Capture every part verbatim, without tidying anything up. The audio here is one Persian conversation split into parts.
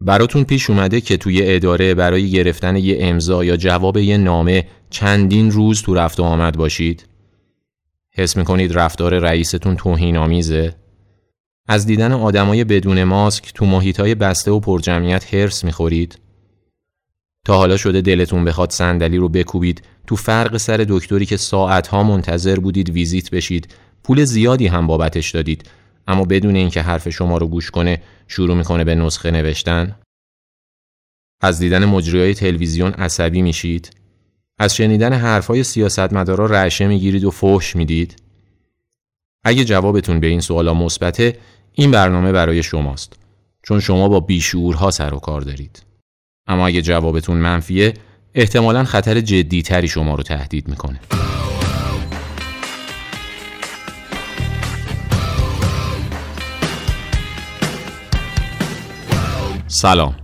براتون پیش اومده که توی اداره برای گرفتن یه امضا یا جواب یه نامه چندین روز تو رفت و آمد باشید؟ حس میکنید رفتار رئیستون توهین‌آمیزه؟ از دیدن آدمای بدون ماسک تو محیطای بسته و پرجمعیت هرس میخورید؟ تا حالا شده دلتون بخواد صندلی رو بکوبید تو فرق سر دکتری که ساعتها منتظر بودید ویزیت بشید، پول زیادی هم بابتش دادید، اما بدون اینکه حرف شما رو گوش کنه شروع میکنه به نسخه نوشتن؟ از دیدن مجریای تلویزیون عصبی میشید؟ از شنیدن حرفای سیاستمدارا رعشه میگیرید و فحش میدید؟ اگه جوابتون به این سوالا مثبته، این برنامه برای شماست، چون شما با بیشعورها سر و کار دارید. اما اگه جوابتون منفیه، احتمالاً خطر جدی‌تری شما رو تهدید میکنه. سلام،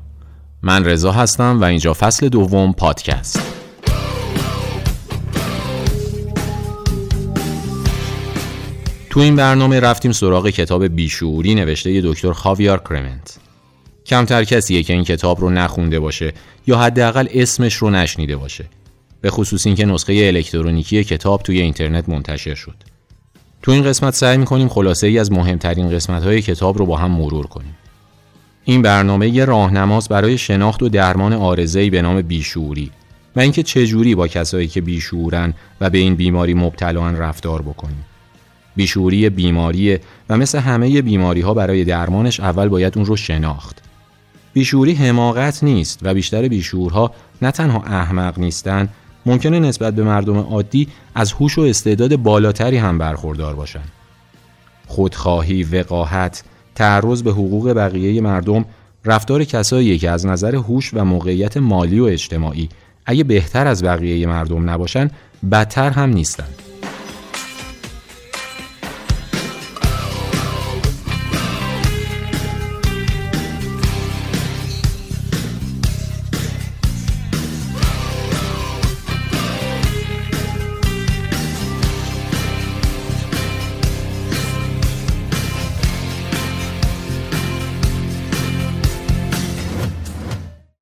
من رضا هستم و اینجا فصل دوم پادکست. تو این برنامه رفتیم سراغ کتاب بیشعوری نوشته ی دکتر خاویر کرمنت. کمتر کسیه که این کتاب رو نخونده باشه یا حداقل اسمش رو نشنیده باشه، به خصوص این که نسخه الکترونیکی کتاب توی اینترنت منتشر شد. تو این قسمت سعی می‌کنیم خلاصه ای از مهمترین قسمت‌های کتاب رو با هم مرور کنیم. این برنامه یه راهنماست برای شناخت و درمان عارضه‌ای به نام بیشعوری و اینکه چجوری با کسایی که بیشعورن و به این بیماری مبتلاان رفتار بکنیم. بیشعوری بیماریه و مثل همه بیماری‌ها برای درمانش اول باید اون رو شناخت. بیشعوری حماقت نیست و بیشتر بیشعورها نه تنها احمق نیستن، ممکنه نسبت به مردم عادی از هوش و استعداد بالاتری هم برخوردار باشن. خودخواهی، وقاحت، تعرض به حقوق بقیه مردم، رفتار کسایی که از نظر هوش و موقعیت مالی و اجتماعی اگه بهتر از بقیه مردم نباشن، بدتر هم نیستن.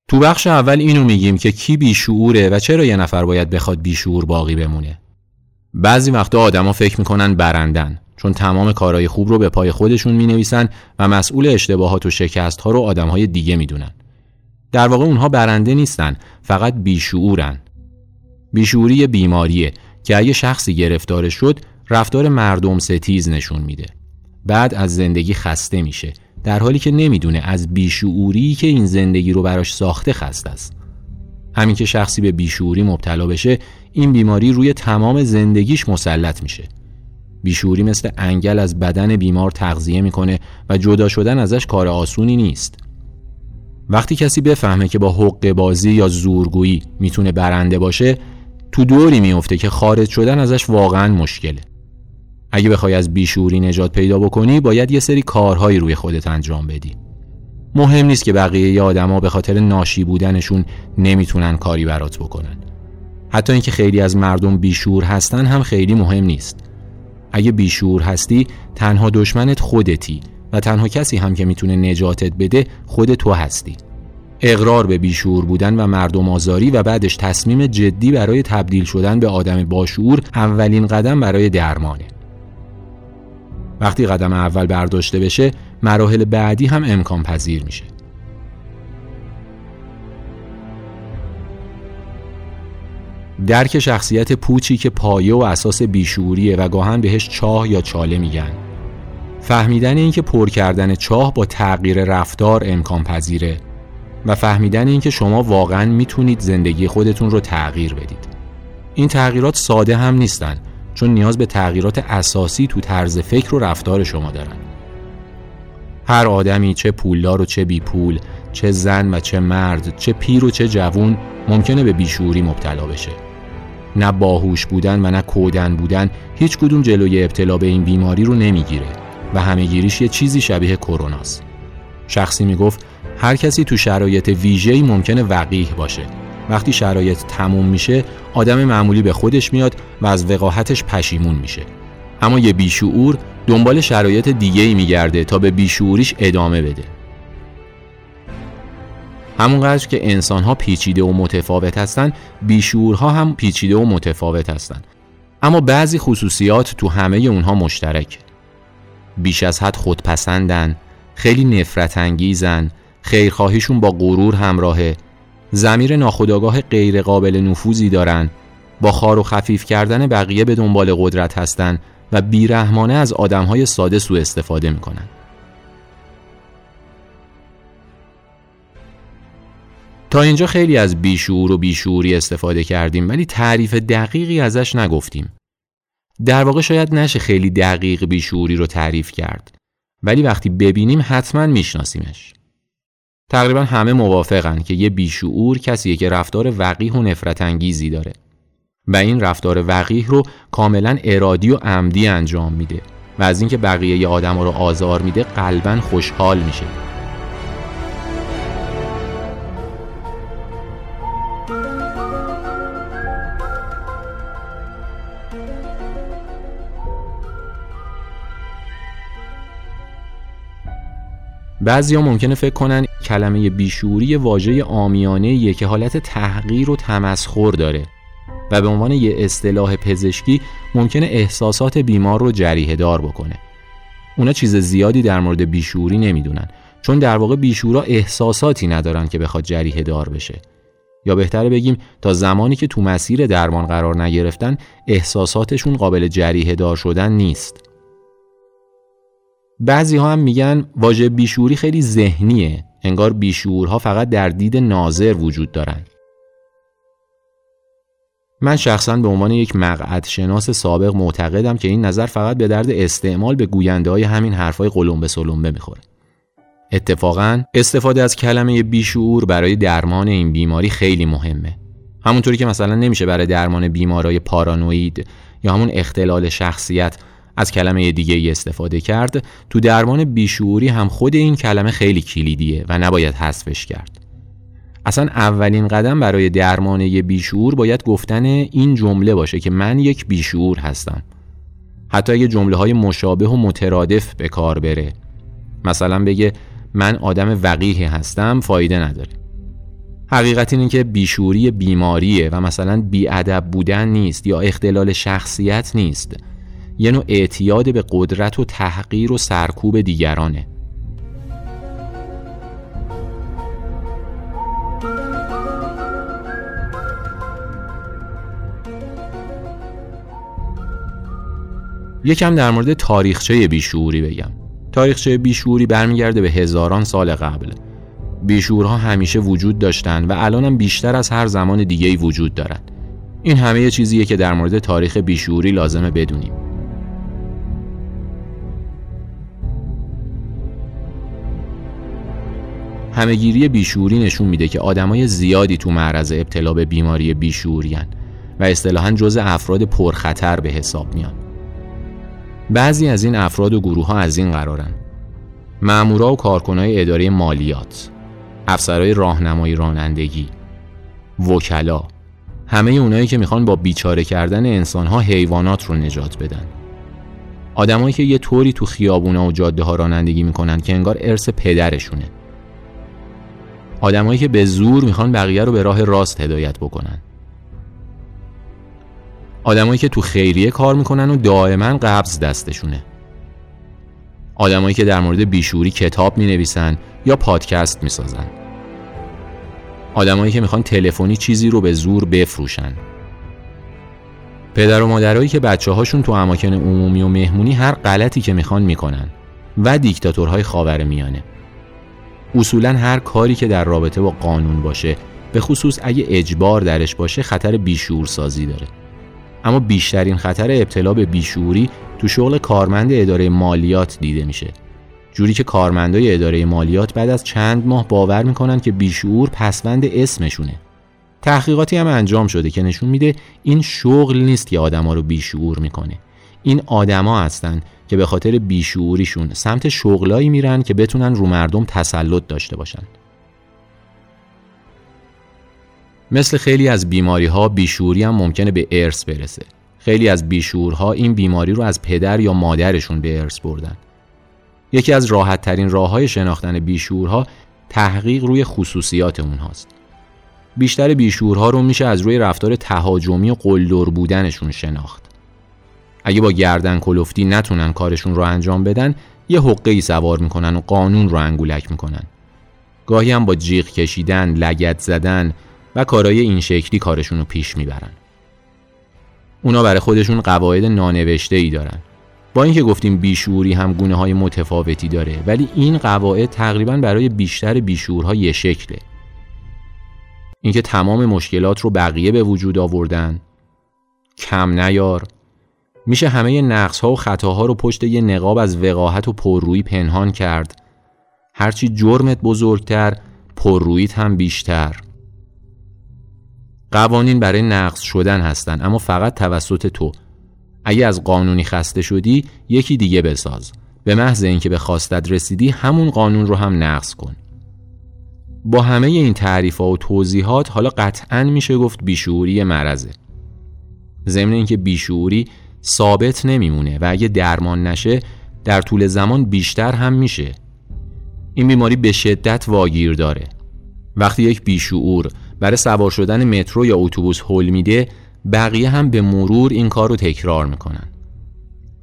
تو بخش اول اینو میگیم که کی بیشعوره و چرا یه نفر باید بخواد بیشعور باقی بمونه. بعضی وقتا آدما فکر میکنن برندن، چون تمام کارهای خوب رو به پای خودشون مینویسن و مسئول اشتباهات و شکست‌ها رو آدمهای دیگه میدونن. در واقع اونها برنده نیستن، فقط بیشعورن. بیشعوری بیماریه که اگه شخصی گرفتار شد، رفتار مردم ستیز نشون میده. بعد از زندگی خسته میشه، در حالی که نمیدونه از بیشعوری که این زندگی رو براش ساخته خسته است. همین که شخصی به بیشعوری مبتلا بشه، این بیماری روی تمام زندگیش مسلط میشه. بیشعوری مثل انگل از بدن بیمار تغذیه میکنه و جدا شدن ازش کار آسونی نیست. وقتی کسی بفهمه که با حقه بازی یا زورگویی میتونه برنده باشه، تو دوری میفته که خارج شدن ازش واقعا مشکله. اگه بخوای از بیشعوری نجات پیدا بکنی، باید یه سری کارهایی روی خودت انجام بدی. مهم نیست که بقیه آدما به خاطر ناشی بودنشون نمیتونن کاری برات بکنن. حتی اینکه خیلی از مردم بیشعور هستن هم خیلی مهم نیست. اگه بیشعور هستی، تنها دشمنت خودتی و تنها کسی هم که میتونه نجاتت بده خود تو هستی. اقرار به بیشعور بودن و مردم آزاری و بعدش تصمیم جدی برای تبدیل شدن به آدم باشعور اولین قدم برای درمانه. وقتی قدم اول برداشته بشه، مراحل بعدی هم امکان پذیر میشه. درک شخصیت پوچی که پایه و اساس بیشعوریه و گاهن بهش چاه یا چاله میگن. فهمیدن این که پر کردن چاه با تغییر رفتار امکان پذیره و فهمیدن این که شما واقعاً میتونید زندگی خودتون رو تغییر بدید. این تغییرات ساده هم نیستن، چون نیاز به تغییرات اساسی تو طرز فکر و رفتار شما دارن. هر آدمی، چه پولدار و چه بی پول، چه زن و چه مرد، چه پیر و چه جوون، ممکنه به بیشعوری مبتلا بشه. نه باهوش بودن و نه کودن بودن هیچ کدوم جلوی ابتلا به این بیماری رو نمیگیره و همه‌گیریش یه چیزی شبیه کروناست. شخصی میگفت هر کسی تو شرایط ویژه‌ای ممکنه وقیح باشه. وقتی شرایط تموم میشه، آدم معمولی به خودش میاد و از وقاحتش پشیمون میشه. اما یه بیشعور دنبال شرایط دیگه‌ای میگرده تا به بیشعوریش ادامه بده. همونقدر که انسان‌ها پیچیده و متفاوت هستن، بیشعورها هم پیچیده و متفاوت هستن. اما بعضی خصوصیات تو همه اونها مشترک. بیش از حد خودپسندن، خیلی نفرت انگیزن، خیرخواهیشون با غرور همراهه، ضمیر ناخودآگاه غیر قابل نفوذی دارن، با خار و خفیف کردن بقیه به دنبال قدرت هستن و بیرحمانه از آدم‌های ساده سوء استفاده می‌کنن. تا اینجا خیلی از بیشعور و بیشعوری استفاده کردیم، ولی تعریف دقیقی ازش نگفتیم. در واقع شاید نشه خیلی دقیق بیشعوری رو تعریف کرد، ولی وقتی ببینیم حتما میشناسیمش. تقریبا همه موافقن که یه بیشعور کسیه که رفتار وقیح و نفرت انگیزی داره و این رفتار وقیح رو کاملا ارادی و عمدی انجام میده و از اینکه بقیه آدما رو آزار میده قلباً خوشحال میشه. بعضیا ممکنه فکر کنن کلمه بیشعوری واژه عامیانه‌ایه که حالت تحقیر و تمسخر داره و به عنوان یه اصطلاح پزشکی ممکنه احساسات بیمار رو جریحه دار بکنه. اونا چیز زیادی در مورد بیشعوری نمیدونن، چون در واقع بیشعورا احساساتی ندارن که بخواد جریحه دار بشه. یا بهتره بگیم تا زمانی که تو مسیر درمان قرار نگرفتن، احساساتشون قابل جریحه دار شدن نیست. بعضی ها هم میگن واژه بیشعوری خیلی ذهنیه، انگار بیشعورها فقط در دید ناظر وجود دارن. من شخصا به عنوان یک مقعدشناس سابق معتقدم که این نظر فقط به درد استعمال به گوینده های همین حرفای قلمبه سلمبه میخوره. اتفاقا استفاده از کلمه بیشعور برای درمان این بیماری خیلی مهمه. همونطوری که مثلا نمیشه برای درمان بیمارای پارانوید یا همون اختلال شخصیت از کلمه دیگه استفاده کرد، تو درمان بیشعوری هم خود این کلمه خیلی کلیدیه و نباید حذفش کرد. اصلا اولین قدم برای درمان یه بیشعور باید گفتن این جمله باشه که من یک بیشعور هستم. حتی اگه جمله های مشابه و مترادف به کار بره، مثلا بگه من آدم وقیح هستم، فایده نداره. حقیقت اینه که بیشعوری بیماریه و مثلا بی‌ادب بودن نیست یا اختلال شخصیت نیست. یه نوع اعتیاد به قدرت و تحقیر و سرکوب دیگرانه. یکم در مورد تاریخچه بیشعوری بگم. تاریخچه بیشعوری برمیگرده به هزاران سال قبل. بیشعورها همیشه وجود داشتن و الان هم بیشتر از هر زمان دیگه‌ای وجود دارن. این همه چیزیه که در مورد تاریخ بیشعوری لازمه بدونیم. همه‌گیری بیشعوری نشون میده که آدمای زیادی تو معرض ابتلا به بیماری بیشعورین و اصطلاحاً جزء افراد پرخطر به حساب میان. بعضی از این افراد و گروه‌ها از این قرارن: مامورا و کارکنای اداره مالیات، افسرای راهنمایی رانندگی، وکلا، همه اونایی که میخوان با بیچاره کردن انسان‌ها حیوانات رو نجات بدن. آدمایی که یه طوری تو خیابونا و جاده‌ها رانندگی میکنن که انگار ارث پدرشونه. آدمایی که به زور میخوان بقیه رو به راه راست هدایت بکنن. آدمایی که تو خیریه کار میکنن و دائما قبض دستشونه. آدمایی که در مورد بیشعوری کتاب مینویسن یا پادکست میسازن. آدمایی که میخوان تلفنی چیزی رو به زور بفروشن. پدر و مادرایی که بچه‌هاشون تو اماکن عمومی و مهمونی هر غلطی که میخوان میکنن و دیکتاتورهای خاورمیانه. اصولاً هر کاری که در رابطه با قانون باشه، به خصوص اگه اجبار درش باشه، خطر بیشعور سازی داره. اما بیشترین خطر ابتلا به بیشعوری تو شغل کارمند اداره مالیات دیده میشه. جوری که کارمندای اداره مالیات بعد از چند ماه باور میکنن که بیشعور پسوند اسمشونه. تحقیقاتی هم انجام شده که نشون میده این شغل نیست که آدما رو بیشعور میکنه. این آدما هستن که به خاطر بیشعوریشون سمت شغلایی میرن که بتونن رو مردم تسلط داشته باشن. مثل خیلی از بیماری‌ها، بیشعوری هم ممکنه به ارث برسه. خیلی از بیشعورها این بیماری رو از پدر یا مادرشون به ارث بردن. یکی از راحت‌ترین راه‌های شناختن بیشعورها تحقیق روی خصوصیات اونهاست. بیشتر بیشعورها رو میشه از روی رفتار تهاجمی و قلدر بودنشون شناخت. اگه با گردن کلفتی نتونن کارشون رو انجام بدن، یه حقه‌ای سوار میکنن و قانون رو انگولک میکنن. گاهی هم با جیغ کشیدن، لگد زدن و کارهای این شکلی کارشون رو پیش میبرن. اونا برای خودشون قواعد نانوشته‌ای دارن. با اینکه گفتیم بیشعوری هم گونه‌های متفاوتی داره، ولی این قواعد تقریباً برای بیشتر بیشعورها یه شکله. اینکه تمام مشکلات رو بقیه به وجود آوردن، کم نیار، میشه همه نقص‌ها و خطاها رو پشت یه نقاب از وقاحت و پررویی پنهان کرد. هرچی جرمت بزرگتر، پرروییت هم بیشتر. قوانین برای نقض شدن هستن، اما فقط توسط تو. اگه از قانونی خسته شدی، یکی دیگه بساز. به محض اینکه به خواستت رسیدی، همون قانون رو هم نقض کن. با همه این تعریف‌ها و توضیحات، حالا قطعاً میشه گفت بیشعوری مرزه. ضمن اینکه بیشعوری ثابت نمیمونه و اگه درمان نشه، در طول زمان بیشتر هم میشه. این بیماری به شدت واگیر داره. وقتی یک بیشعور برای سوار شدن مترو یا اتوبوس هول میده، بقیه هم به مرور این کار رو تکرار میکنن.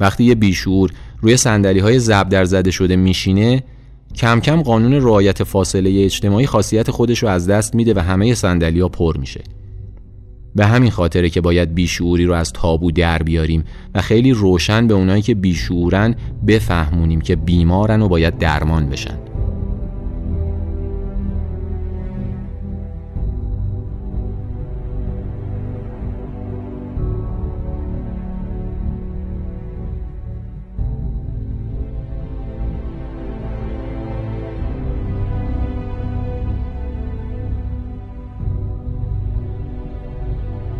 وقتی یه بیشعور روی صندلی‌های زبدر زده شده میشینه، کم کم قانون رعایت فاصله اجتماعی خاصیت خودش رو از دست میده و همه صندلی‌ها پر میشه. به همین خاطره که باید بیشعوری رو از تابو در بیاریم و خیلی روشن به اونایی که بیشعورن بفهمونیم که بیمارن و باید درمان بشن.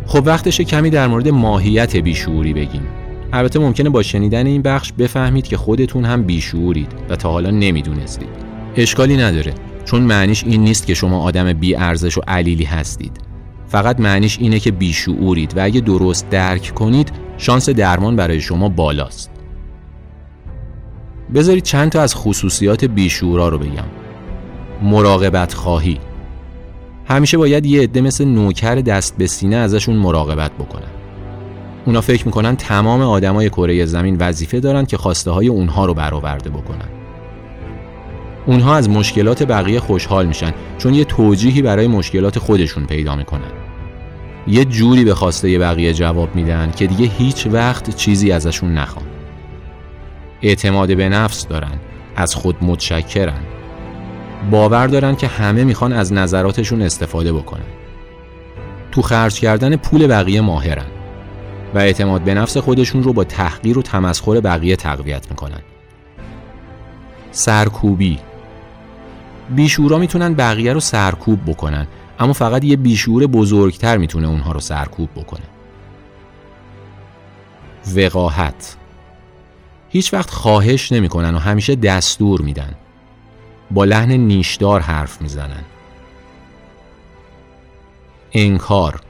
خب وقتشه کمی در مورد ماهیت بیشعوری بگیم. البته ممکنه با شنیدن این بخش بفهمید که خودتون هم بیشعورید و تا حالا نمیدونستید. اشکالی نداره، چون معنیش این نیست که شما آدم بی ارزش و علیلی هستید. فقط معنیش اینه که بیشعورید و اگه درست درک کنید، شانس درمان برای شما بالاست. بذارید چند تا از خصوصیات بیشعورا رو بگم. مراقبت خواهی. همیشه باید یه عده مثل نوکر دست به سینه ازشون مراقبت بکنن. اونا فکر میکنن تمام آدمای کره زمین وظیفه دارن که خواسته های اونها رو برآورده بکنن. اونها از مشکلات بقیه خوشحال میشن، چون یه توجیهی برای مشکلات خودشون پیدا میکنن. یه جوری به خواسته بقیه جواب میدن که دیگه هیچ وقت چیزی ازشون نخوان. اعتماد به نفس دارن، از خود متشکرن. باور دارن که همه میخوان از نظراتشون استفاده بکنن. تو خرج کردن پول بقیه ماهرن و اعتماد به نفس خودشون رو با تحقیر و تمسخر بقیه تقویت میکنن. سرکوبی. بیشعورا میتونن بقیه رو سرکوب بکنن، اما فقط یه بیشعور بزرگتر میتونه اونها رو سرکوب بکنه. وقاحت. هیچ وقت خواهش نمیکنن و همیشه دستور میدن. با لحن نیشدار حرف میزنن. انکار.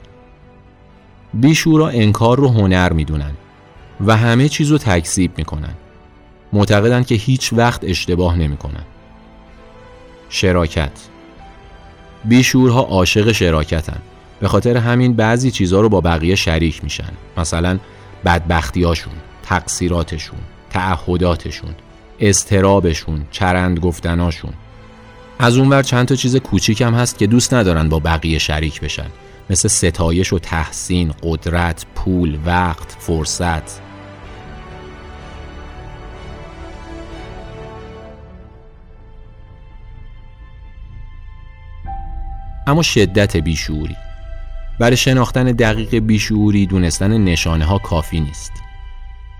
بیشعورا انکار رو هنر میدونن و همه چیز رو تکذیب میکنن. معتقدن که هیچ وقت اشتباه نمیکنن. شراکت. بیشعورها عاشق شراکتن. به خاطر همین بعضی چیزها رو با بقیه شریک میشن. مثلا بدبختیاشون، تقصیراتشون، تعهداتشون، استرابشون، چرند گفتناشون. از اونور چند تا چیز کوچیک هم هست که دوست ندارن با بقیه شریک بشن، مثل ستایش و تحسین، قدرت، پول، وقت، فرصت. اما شدت بیشعوری. برای شناختن دقیق بیشعوری دونستن نشانه ها کافی نیست.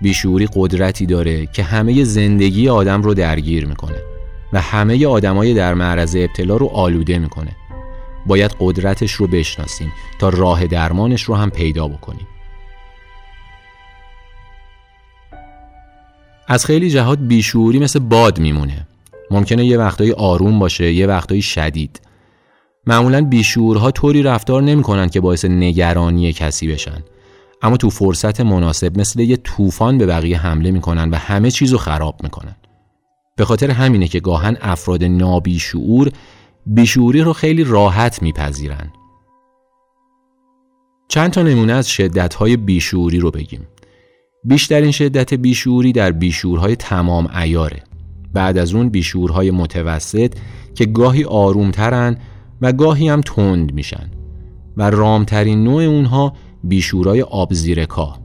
بیشعوری قدرتی داره که همه زندگی آدم رو درگیر میکنه و همه آدمای در معرض ابتلا رو آلوده میکنه. باید قدرتش رو بشناسیم تا راه درمانش رو هم پیدا بکنیم. از خیلی جهات بیشعوری مثل باد میمونه. ممکنه یه وقتایی آروم باشه، یه وقتایی شدید. معمولاً بیشعورها طوری رفتار نمیکنن که باعث نگرانی کسی بشن، اما تو فرصت مناسب مثل یه طوفان به بقیه حمله میکنن و همه چیزو خراب میکنن. به خاطر همینه که گاهن افراد نابیشعور بیشعوری رو خیلی راحت میپذیرن. چند تا نمونه از شدت‌های بیشعوری رو بگیم. بیشترین شدت بیشعوری در بیشعورهای تمام عیاره. بعد از اون بیشعورهای متوسط که گاهی آرومترن و گاهی هم تند میشن و رامترین نوع اونها بیشعورهای آبزیرکا.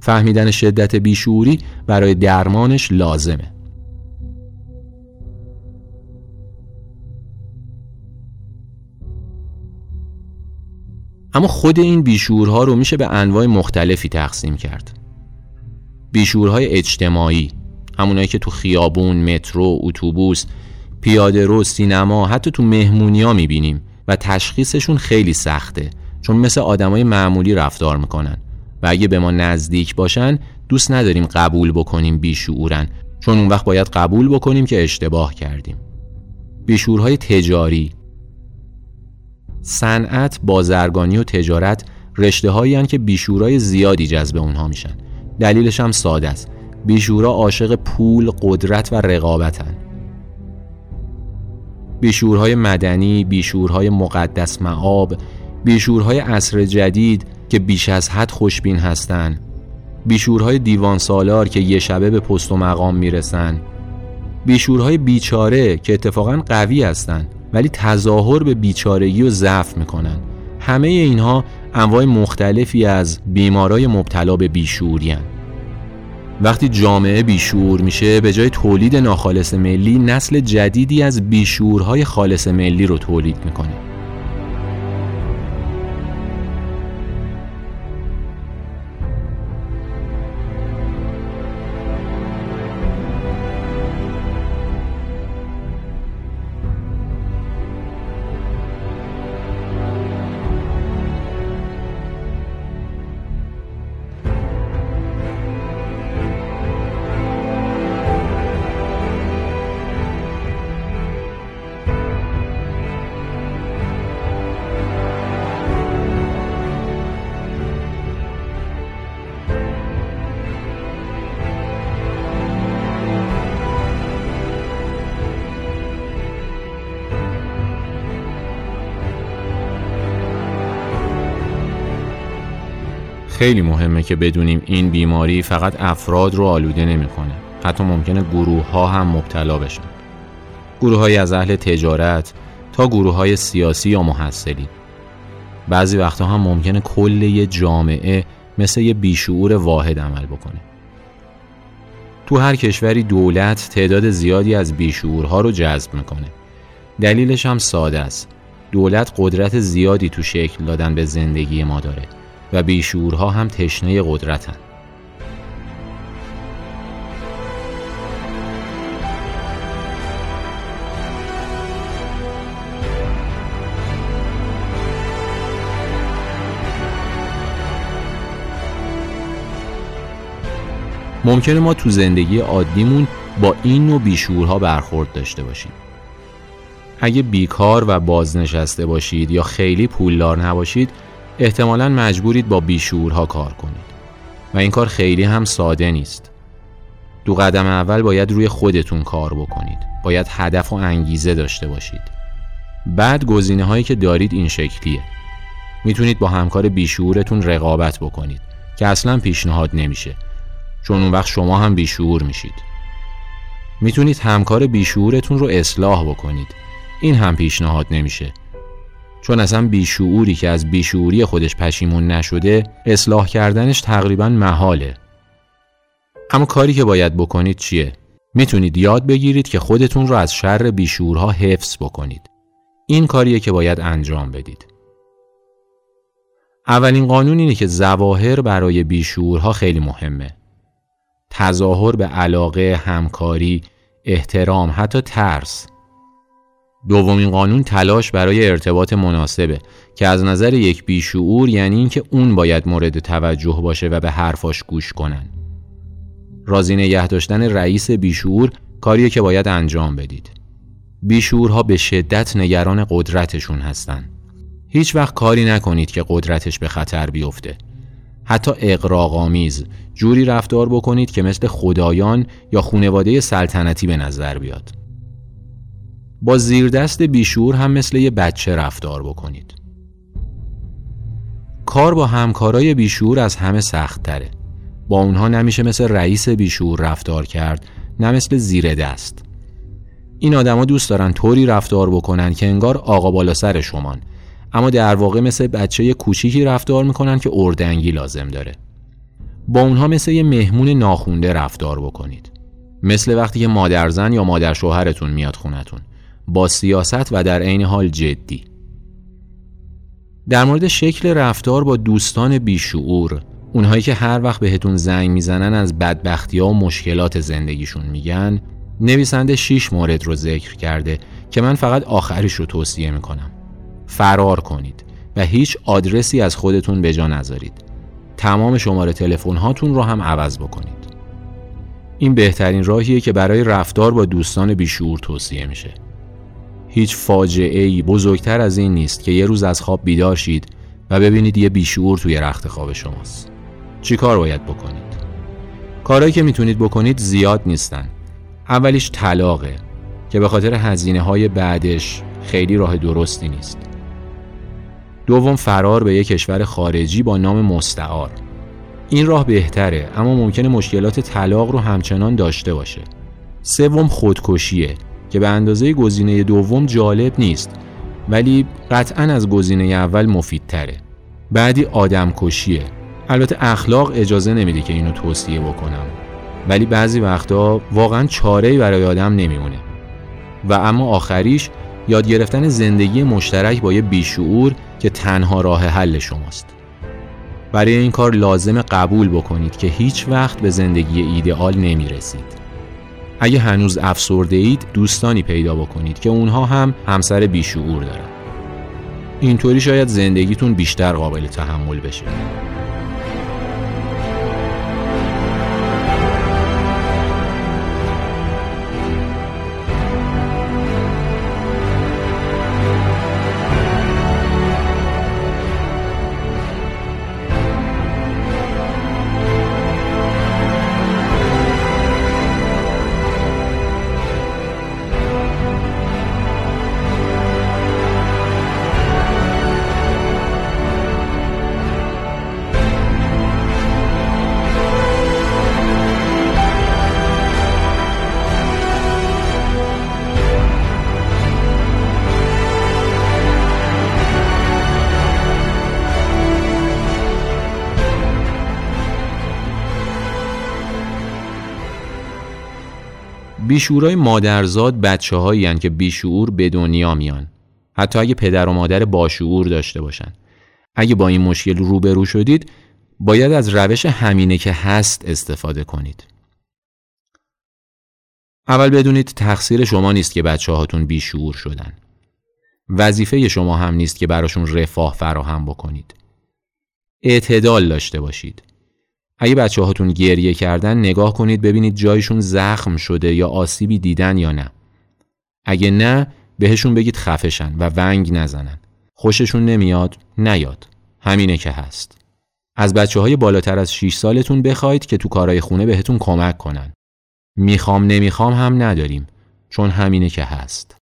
فهمیدن شدت بیشعوری برای درمانش لازمه. اما خود این بیشعورها رو میشه به انواع مختلفی تقسیم کرد. بیشعورهای اجتماعی، همونایی که تو خیابون، مترو، اتوبوس، پیاده رو، سینما، حتی تو مهمونی‌ها میبینیم و تشخیصشون خیلی سخته، چون مثل آدمای معمولی رفتار میکنن و اگه به ما نزدیک باشن دوست نداریم قبول بکنیم بیشعورن، چون اون وقت باید قبول بکنیم که اشتباه کردیم. بیشعورهای تجاری، صنعت، بازرگانی و تجارت رشته‌هایی هستند که بیشعورای زیادی جذب اونها میشن. دلیلش هم ساده است. بیشعورا عاشق پول، قدرت و رقابتن. بیشعورهای مدنی، بیشعورهای مقدس مآب، بیشعورهای عصر جدید که بیش از حد خوشبین هستن، بیشعورهای دیوان سالار که یه شبه به پست و مقام میرسن، بیشعورهای بیچاره که اتفاقا قوی هستن ولی تظاهر به بیچارگی و ضعف میکنن. همه اینها انواع مختلفی از بیمارای مبتلا به بیشعوری هستن. وقتی جامعه بیشعور میشه، به جای تولید ناخالص ملی، نسل جدیدی از بیشعورهای خالص ملی رو تولید میکنه. خیلی مهمه که بدونیم این بیماری فقط افراد رو آلوده نمی‌کنه. حتی ممکنه گروه‌ها هم مبتلا بشن. گروه‌های از اهل تجارت تا گروه‌های سیاسی یا محصلین. بعضی وقتا هم ممکنه کل یه جامعه مثل یه بیشعور واحد عمل بکنه. تو هر کشوری دولت تعداد زیادی از بیشعورها رو جذب می‌کنه. دلیلش هم ساده است. دولت قدرت زیادی تو شکل دادن به زندگی ما داره. و بیشعورها هم تشنه قدرتن. ممکنه ما تو زندگی عادیمون با این نوع بیشعورها برخورد داشته باشیم. اگه بیکار و بازنشسته باشید یا خیلی پولدار نباشید، احتمالاً مجبورید با بیشعورها کار کنید و این کار خیلی هم ساده نیست. دو قدم اول باید روی خودتون کار بکنید. باید هدف و انگیزه داشته باشید. بعد گزینه‌هایی که دارید این شکلیه. میتونید با همکار بیشعورتون رقابت بکنید که اصلاً پیشنهاد نمیشه، چون اون وقت شما هم بیشعور میشید. میتونید همکار بیشعورتون رو اصلاح بکنید. این هم پیشنهاد نمیشه، چون اصلا بیشعوری که از بیشعوری خودش پشیمون نشده اصلاح کردنش تقریبا محاله. اما کاری که باید بکنید چیه؟ میتونید یاد بگیرید که خودتون رو از شر بیشعورها حفظ بکنید. این کاریه که باید انجام بدید. اولین قانون اینه که ظواهر برای بیشعورها خیلی مهمه. تظاهر به علاقه، همکاری، احترام، حتی ترس. دومین قانون تلاش برای ارتباط مناسبه که از نظر یک بیشعور یعنی اینکه اون باید مورد توجه باشه و به حرفاش گوش کنن. راضی نگه داشتن رئیس بیشعور کاریه که باید انجام بدید. بیشعورها به شدت نگران قدرتشون هستن. هیچ وقت کاری نکنید که قدرتش به خطر بیفته. حتی اغراق‌آمیز جوری رفتار بکنید که مثل خدایان یا خانواده سلطنتی به نظر بیاد. با زیردست بیشعور هم مثل یه بچه رفتار بکنید. کار با همکارای بیشعور از همه سخت تره. با اونها نمیشه مثل رئیس بیشعور رفتار کرد، نه مثل زیردست. این آدما دوست دارن طوری رفتار بکنن که انگار آقا بالا سر شمان، اما در واقع مثل بچه کوچیکی رفتار میکنن که اردنگی لازم داره. با اونها مثل یه مهمون ناخونده رفتار بکنید. مثل وقتی که مادرزن یا مادر شوهرتون میاد خونتون، با سیاست و در عین حال جدی. در مورد شکل رفتار با دوستان بیشعور، اونهایی که هر وقت بهتون زنگ میزنن از بدبختی‌ها و مشکلات زندگیشون میگن، نویسنده شش مورد رو ذکر کرده که من فقط آخرش رو توصیه میکنم. فرار کنید و هیچ آدرسی از خودتون به جا نذارید. تمام شماره تلفن هاتون رو هم عوض بکنید. این بهترین راهیه که برای رفتار با دوستان بیشعور توصیه میشه. هیچ فاجعه‌ای بزرگتر از این نیست که یه روز از خواب بیدار شید و ببینید یه بیشعور توی رخت خواب شماست. چی کار باید بکنید؟ کارهایی که میتونید بکنید زیاد نیستن. اولیش طلاقه که به خاطر هزینه‌های بعدش خیلی راه درستی نیست. دوم، فرار به یک کشور خارجی با نام مستعار. این راه بهتره، اما ممکنه مشکلات طلاق رو همچنان داشته باشه. سوم، خودکشیه که به اندازه گزینه دوم جالب نیست، ولی قطعاً از گزینه اول مفیدتره. بعدی آدم کشیه. البته اخلاق اجازه نمیده که اینو توصیه بکنم، ولی بعضی وقتا واقعاً چاره‌ای برای آدم نمیمونه. و اما آخریش یاد گرفتن زندگی مشترک با یه بیشعور که تنها راه حل شماست. برای این کار لازم قبول بکنید که هیچ وقت به زندگی ایدئال نمیرسید. اگه هنوز افسرده اید، دوستانی پیدا بکنید که اونها هم همسر بیشعور دارن. اینطوری شاید زندگیتون بیشتر قابل تحمل بشه. بیشعورای مادرزاد بچه هایی هن که بیشعور به دنیا میان، حتی اگه پدر و مادر باشعور داشته باشن. اگه با این مشکل روبرو شدید، باید از روش همینه که هست استفاده کنید. اول بدونید تقصیر شما نیست که بچه هاتون بیشعور شدن. وظیفه شما هم نیست که براشون رفاه فراهم بکنید. اعتدال داشته باشید. اگه بچه هاتون گریه کردن، نگاه کنید ببینید جایشون زخم شده یا آسیبی دیدن یا نه. اگه نه، بهشون بگید خفشن و ونگ نزنن. خوششون نمیاد، نیاد. همینه که هست. از بچه های بالاتر از شش سالتون بخواید که تو کارهای خونه بهتون کمک کنن. میخوام نمیخوام هم نداریم، چون همینه که هست.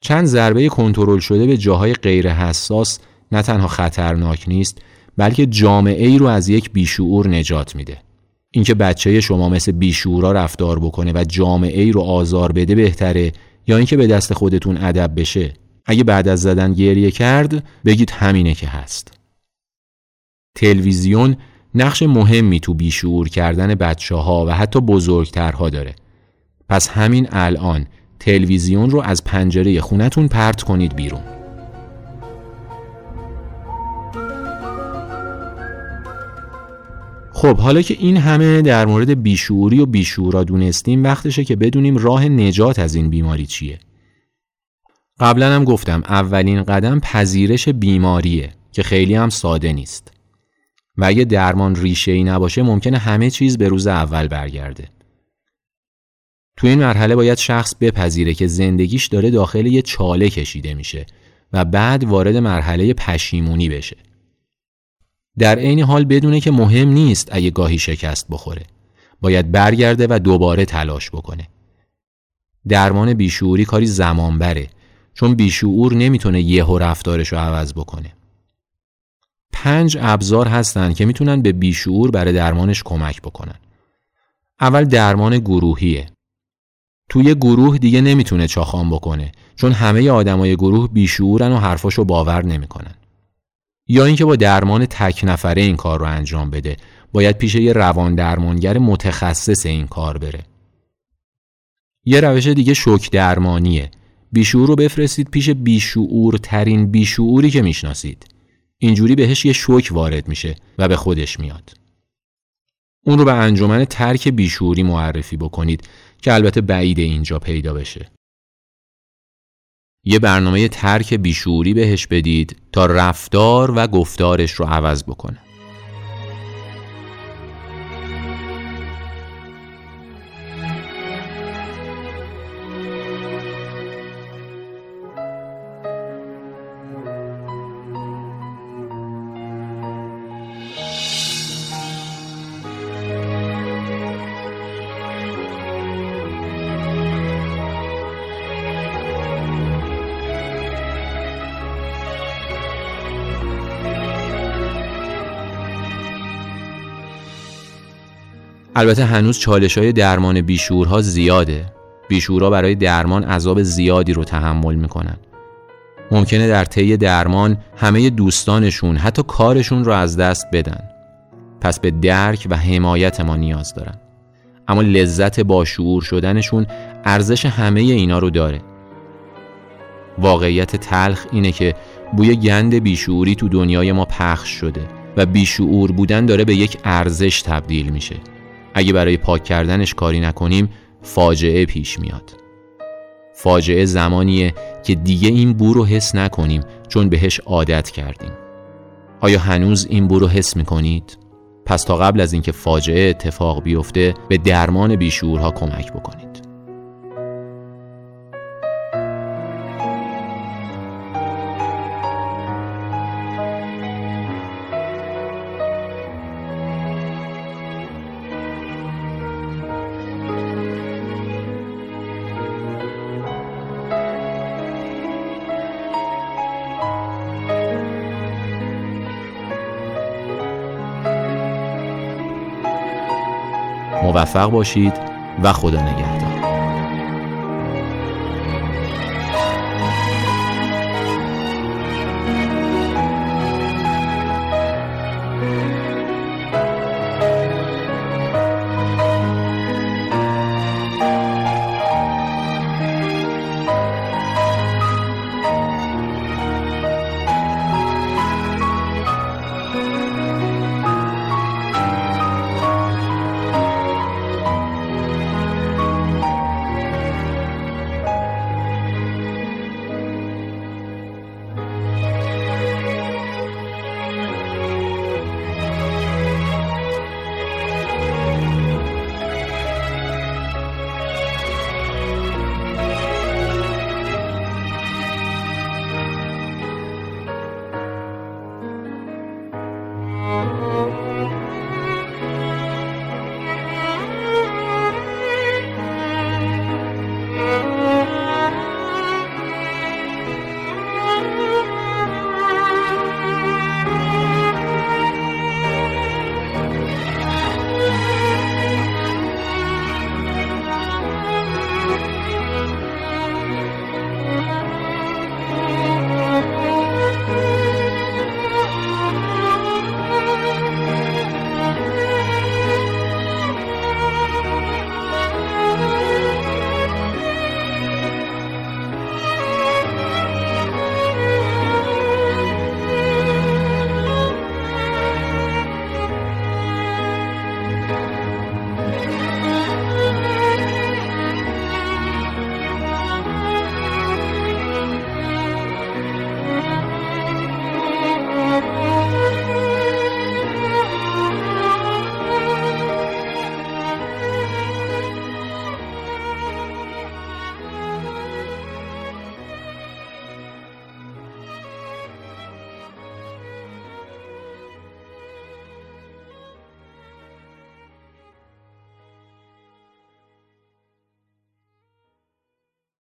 چند ضربه کنترل شده به جاهای غیر حساس نه تنها خطرناک نیست، بلکه جامعه ای رو از یک بیشعور نجات میده. اینکه بچه شما مثل بیشعورا رفتار بکنه و جامعه ای رو آزار بده بهتره یا اینکه به دست خودتون ادب بشه. اگه بعد از زدن گریه کرد، بگید همینه که هست. تلویزیون نقش مهمی تو بیشعور کردن بچه‌ها و حتی بزرگترها داره. پس همین الان تلویزیون رو از پنجره خونتون پرت کنید بیرون. خب، حالا که این همه در مورد بیشعوری و بیشعورا دونستیم، وقتشه که بدونیم راه نجات از این بیماری چیه. قبلا هم گفتم اولین قدم پذیرش بیماریه که خیلی هم ساده نیست. و اگه درمان ریشه‌ای نباشه، ممکنه همه چیز به روز اول برگرده. تو این مرحله باید شخص بپذیره که زندگیش داره داخل یه چاله کشیده میشه و بعد وارد مرحله پشیمونی بشه. در عین حال بدونه که مهم نیست اگه گاهی شکست بخوره. باید برگرده و دوباره تلاش بکنه. درمان بیشعوری کاری زمان بره، چون بیشعور نمیتونه یهو رفتارش رو عوض بکنه. پنج ابزار هستن که میتونن به بیشعور برای درمانش کمک بکنن. اول درمان گروهیه. توی گروه دیگه نمیتونه چاخان بکنه، چون همه آدمای گروه بیشعورن و حرفاشو باور نمیکنن. یا اینکه با درمان تک نفره این کار رو انجام بده، باید پیش یه روان درمانگر متخصص این کار بره. یه روش دیگه شوک درمانیه. بیشعور رو بفرستید پیش بیشعور ترین بیشعوری که میشناسید. اینجوری بهش یه شوک وارد میشه و به خودش میاد. اون رو به انجمن ترک بیشعوری معرفی بکنید که البته بعید اینجا پیدا بشه. یه برنامه ترک بیشعوری بهش بدید تا رفتار و گفتارش رو عوض بکنه. البته هنوز چالش‌های درمان بیشعورها زیاده. بیشعورها برای درمان عذاب زیادی رو تحمل میکنن. ممکنه در طی درمان همه دوستانشون حتی کارشون رو از دست بدن. پس به درک و حمایت ما نیاز دارن. اما لذت با شعور شدنشون ارزش همه اینا رو داره. واقعیت تلخ اینه که بوی گند بیشعوری تو دنیای ما پخش شده و بیشعور بودن داره به یک ارزش تبدیل میشه. اگه برای پاک کردنش کاری نکنیم، فاجعه پیش میاد. فاجعه زمانیه که دیگه این بو رو حس نکنیم، چون بهش عادت کردیم. آیا هنوز این بو رو حس میکنید؟ پس تا قبل از اینکه فاجعه اتفاق بیفته، به درمان بیشعورها کمک بکنید. موفق باشید و خدا نگهدار.